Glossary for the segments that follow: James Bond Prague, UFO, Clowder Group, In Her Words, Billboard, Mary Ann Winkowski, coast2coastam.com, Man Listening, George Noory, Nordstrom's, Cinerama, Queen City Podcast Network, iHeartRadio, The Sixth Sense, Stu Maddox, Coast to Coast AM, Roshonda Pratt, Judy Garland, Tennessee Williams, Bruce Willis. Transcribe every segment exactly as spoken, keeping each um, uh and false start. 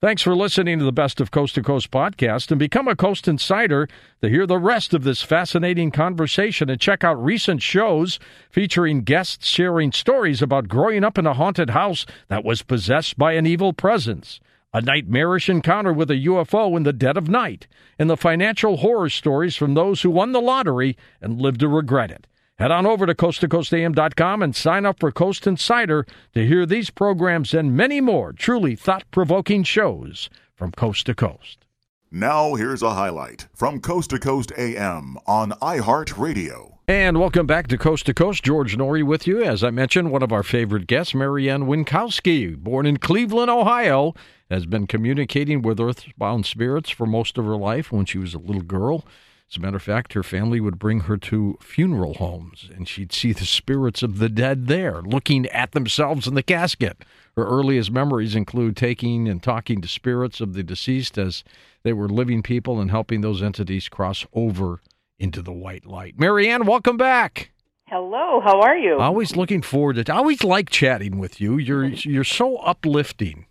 Thanks for listening to the Best of Coast to Coast podcast, and become a Coast Insider to hear the rest of this fascinating conversation, and check out recent shows featuring guests sharing stories about growing up in a haunted house that was possessed by an evil presence, a nightmarish encounter with a U F O in the dead of night, and the financial horror stories from those who won the lottery and lived to regret it. Head on over to coast to coast a m dot com and sign up for Coast Insider to hear these programs and many more truly thought-provoking shows from Coast to Coast. Now here's a highlight from Coast to Coast A M on iHeartRadio. And welcome back to Coast to Coast. George Noory with you. As I mentioned, one of our favorite guests, Mary Ann Winkowski, born in Cleveland, Ohio, has been communicating with earthbound spirits for most of her life when she was a little girl. As a matter of fact, her family would bring her to funeral homes, and she'd see the spirits of the dead there looking at themselves in the casket. Her earliest memories include taking and talking to spirits of the deceased as they were living people and helping those entities cross over into the white light. Mary Ann, welcome back. Hello, how are you? Always looking forward to it. I always like chatting with you. You're you're so uplifting.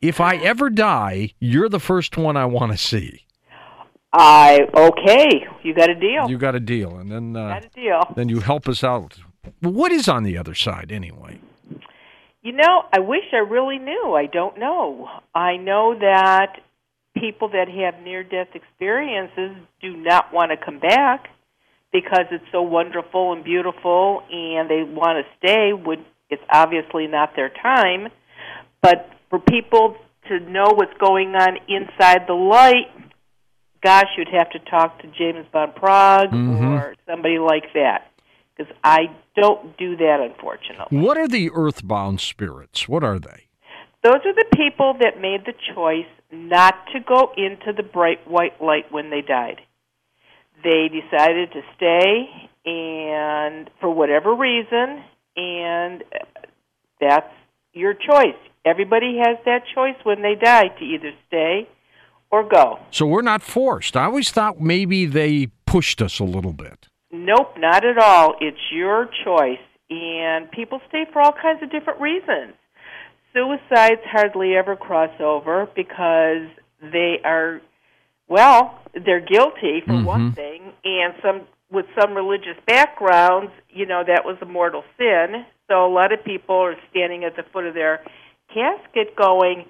If I ever die, you're the first one I want to see. I okay, you got a deal. You got a deal, and then uh, got a deal. Then you help us out. What is on the other side, anyway? You know, I wish I really knew. I don't know. I know that people that have near-death experiences do not want to come back because it's so wonderful and beautiful, and they want to stay. When it's obviously not their time, but for people to know what's going on inside the light. Gosh, you'd have to talk to James Bond Prague mm-hmm. or somebody like that, because I don't do that, unfortunately. What are the earthbound spirits? What are they? Those are the people that made the choice not to go into the bright white light when they died. They decided to stay, and for whatever reason, and that's your choice. Everybody has that choice when they die to either stay or go. So we're not forced. I always thought maybe they pushed us a little bit. Nope, not at all. It's your choice. And people stay for all kinds of different reasons. Suicides hardly ever cross over because they are, well, they're guilty for mm-hmm. one thing. And some with some religious backgrounds, you know, that was a mortal sin. So a lot of people are standing at the foot of their casket going,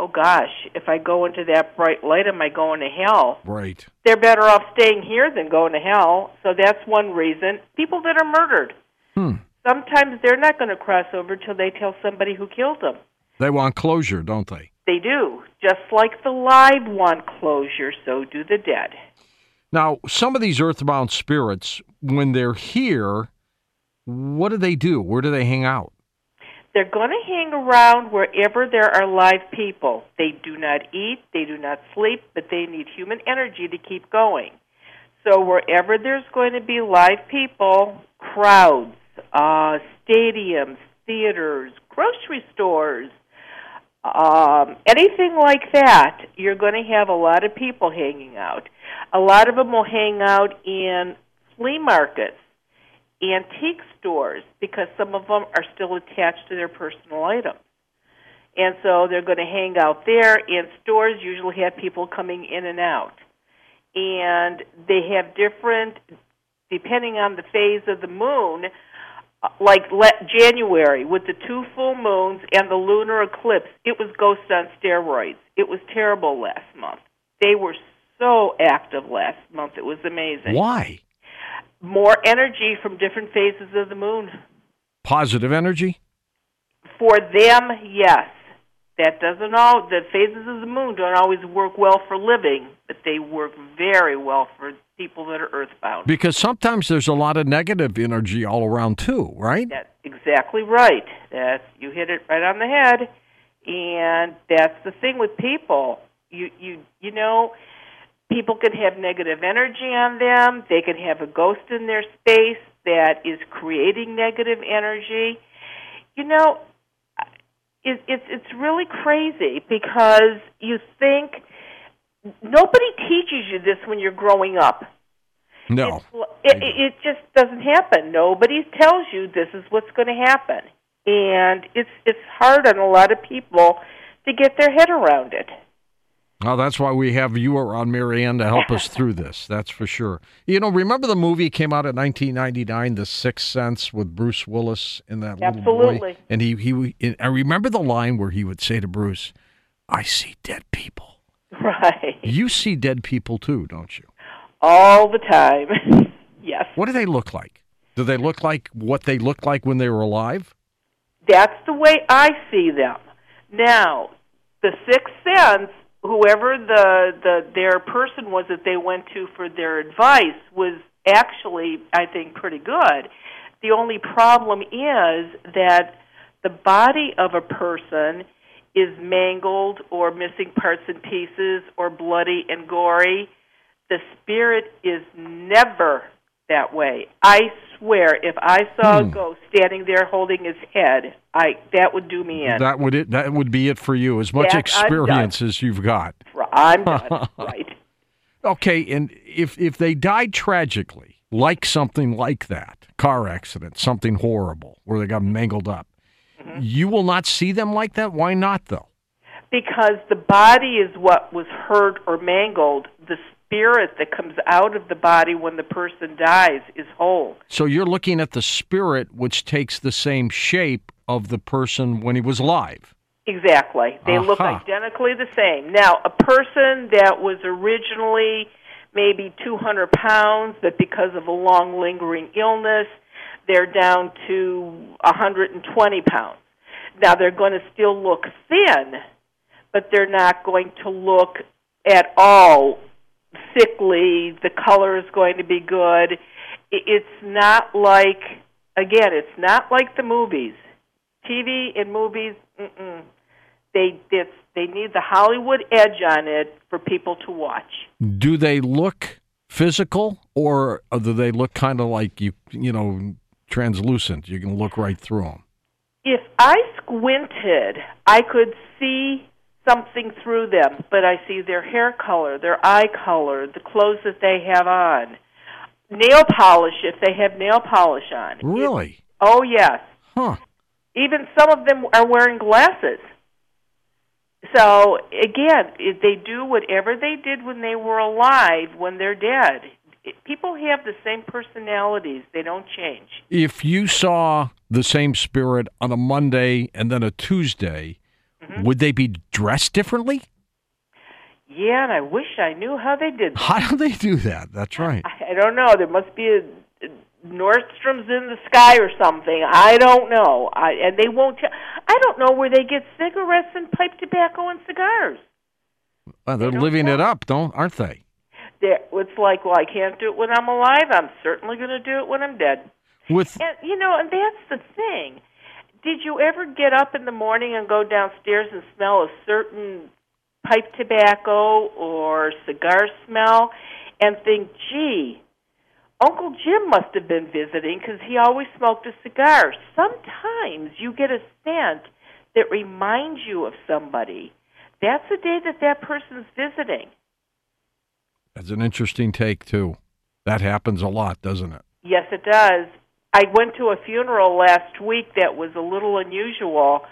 oh, gosh, if I go into that bright light, am I going to hell? Right. They're better off staying here than going to hell. So that's one reason. People that are murdered. Hmm. Sometimes they're not going to cross over till they tell somebody who killed them. They want closure, don't they? They do. Just like the live want closure, so do the dead. Now, some of these earthbound spirits, when they're here, what do they do? Where do they hang out? They're going to hang around wherever there are live people. They do not eat, they do not sleep, but they need human energy to keep going. So wherever there's going to be live people, crowds, uh, stadiums, theaters, grocery stores, um, anything like that, you're going to have a lot of people hanging out. A lot of them will hang out in flea markets, antique stores, because some of them are still attached to their personal items. And so they're going to hang out there, and stores usually have people coming in and out. And they have different, depending on the phase of the moon, like January, with the two full moons and the lunar eclipse, it was ghosts on steroids. It was terrible last month. They were so active last month. It was amazing. Why? More energy from different phases of the moon. Positive energy? For them, yes. That doesn't all, the phases of the moon don't always work well for living, but they work very well for people that are earthbound. Because sometimes there's a lot of negative energy all around too, right? That's exactly right. That's, you hit it right on the head. And that's the thing with people. You, you, you know... People can have negative energy on them. They can have a ghost in their space that is creating negative energy. You know, it, it's it's really crazy because you think nobody teaches you this when you're growing up. No. It, it, it just doesn't happen. Nobody tells you this is what's going to happen. And it's it's hard on a lot of people to get their head around it. Well, that's why we have you around, Mary Ann, to help us through this. That's for sure. You know, remember the movie came out in nineteen ninety-nine, The Sixth Sense, with Bruce Willis in that Absolutely. Little boy? And he, he, I remember the line where he would say to Bruce, "I see dead people." Right. You see dead people too, don't you? All the time. Yes. What do they look like? Do they look like what they looked like when they were alive? That's the way I see them. Now, The Sixth Sense, whoever the, the their person was that they went to for their advice was actually, I think, pretty good. The only problem is that the body of a person is mangled or missing parts and pieces or bloody and gory. The spirit is never that way. I swear, if I saw hmm. a ghost standing there holding his head, I that would do me in. That would it. That would be it for you, as much that experience as you've got. I'm done, right. Okay, and if, if they died tragically, like something like that, car accident, something horrible, where they got mangled up, mm-hmm. you will not see them like that? Why not, though? Because the body is what was hurt or mangled. The spirit that comes out of the body when the person dies is whole. So you're looking at the spirit, which takes the same shape of the person when he was alive. Exactly. They uh-huh. look identically the same. Now, a person that was originally maybe two hundred pounds, but because of a long lingering illness, they're down to one hundred twenty pounds. Now, they're going to still look thin, but they're not going to look at all sickly. The color is going to be good. It's not like, again, it's not like the movies. T V and movies, mm-mm. They, it's, they need the Hollywood edge on it for people to watch. Do they look physical, or do they look kind of like, you you know, translucent? You can look right through them. If I squinted, I could see something through them, but I see their hair color, their eye color, the clothes that they have on, nail polish if they have nail polish on. Really? It, oh, yes. Huh. Even some of them are wearing glasses. So, again, they do whatever they did when they were alive, when they're dead. People have the same personalities. They don't change. If you saw the same spirit on a Monday and then a Tuesday, mm-hmm. would they be dressed differently? Yeah, and I wish I knew how they did that. How do they do that? That's right. I don't know. There must be a Nordstrom's in the sky or something. I don't know. I, and they won't tell. I don't know where they get cigarettes and pipe tobacco and cigars. Well, they're they living know. It up, don't aren't they? They're, it's like, well, I can't do it when I'm alive. I'm certainly going to do it when I'm dead. With and, you know, and that's the thing. Did you ever get up in the morning and go downstairs and smell a certain pipe tobacco or cigar smell and think, gee, Uncle Jim must have been visiting because he always smoked a cigar. Sometimes you get a scent that reminds you of somebody. That's the day that that person's visiting. That's an interesting take, too. That happens a lot, doesn't it? Yes, it does. I went to a funeral last week that was a little unusual.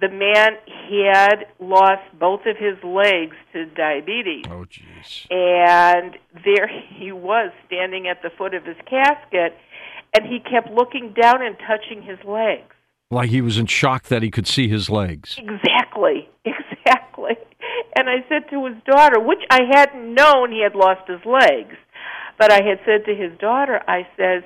The man had lost both of his legs to diabetes. Oh, jeez. And there he was standing at the foot of his casket, and he kept looking down and touching his legs. Like he was in shock that he could see his legs. Exactly, exactly. And I said to his daughter, which I hadn't known he had lost his legs, but I had said to his daughter, I says,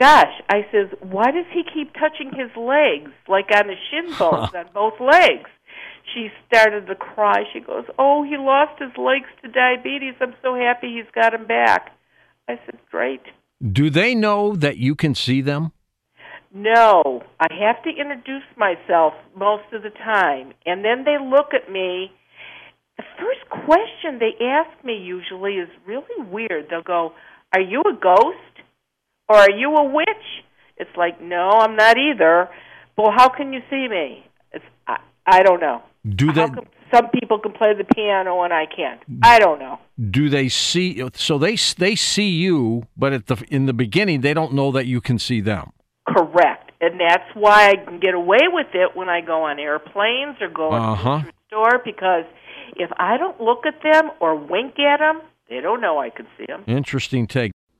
gosh, I says, why does he keep touching his legs, like on his shin bones, huh. on both legs? She started to cry. She goes, oh, he lost his legs to diabetes. I'm so happy he's got them back. I said, great. Do they know that you can see them? No. I have to introduce myself most of the time, and then they look at me. The first question they ask me usually is really weird. They'll go, are you a ghost? Or are you a witch? It's like, no, I'm not either. Well, how can you see me? It's I, I don't know. Do they, come, some people can play the piano and I can't. I don't know. Do they see? So they they see you, but at the in the beginning they don't know that you can see them. Correct, and that's why I can get away with it when I go on airplanes or go on uh-huh. store, because if I don't look at them or wink at them, they don't know I can see them. Interesting take.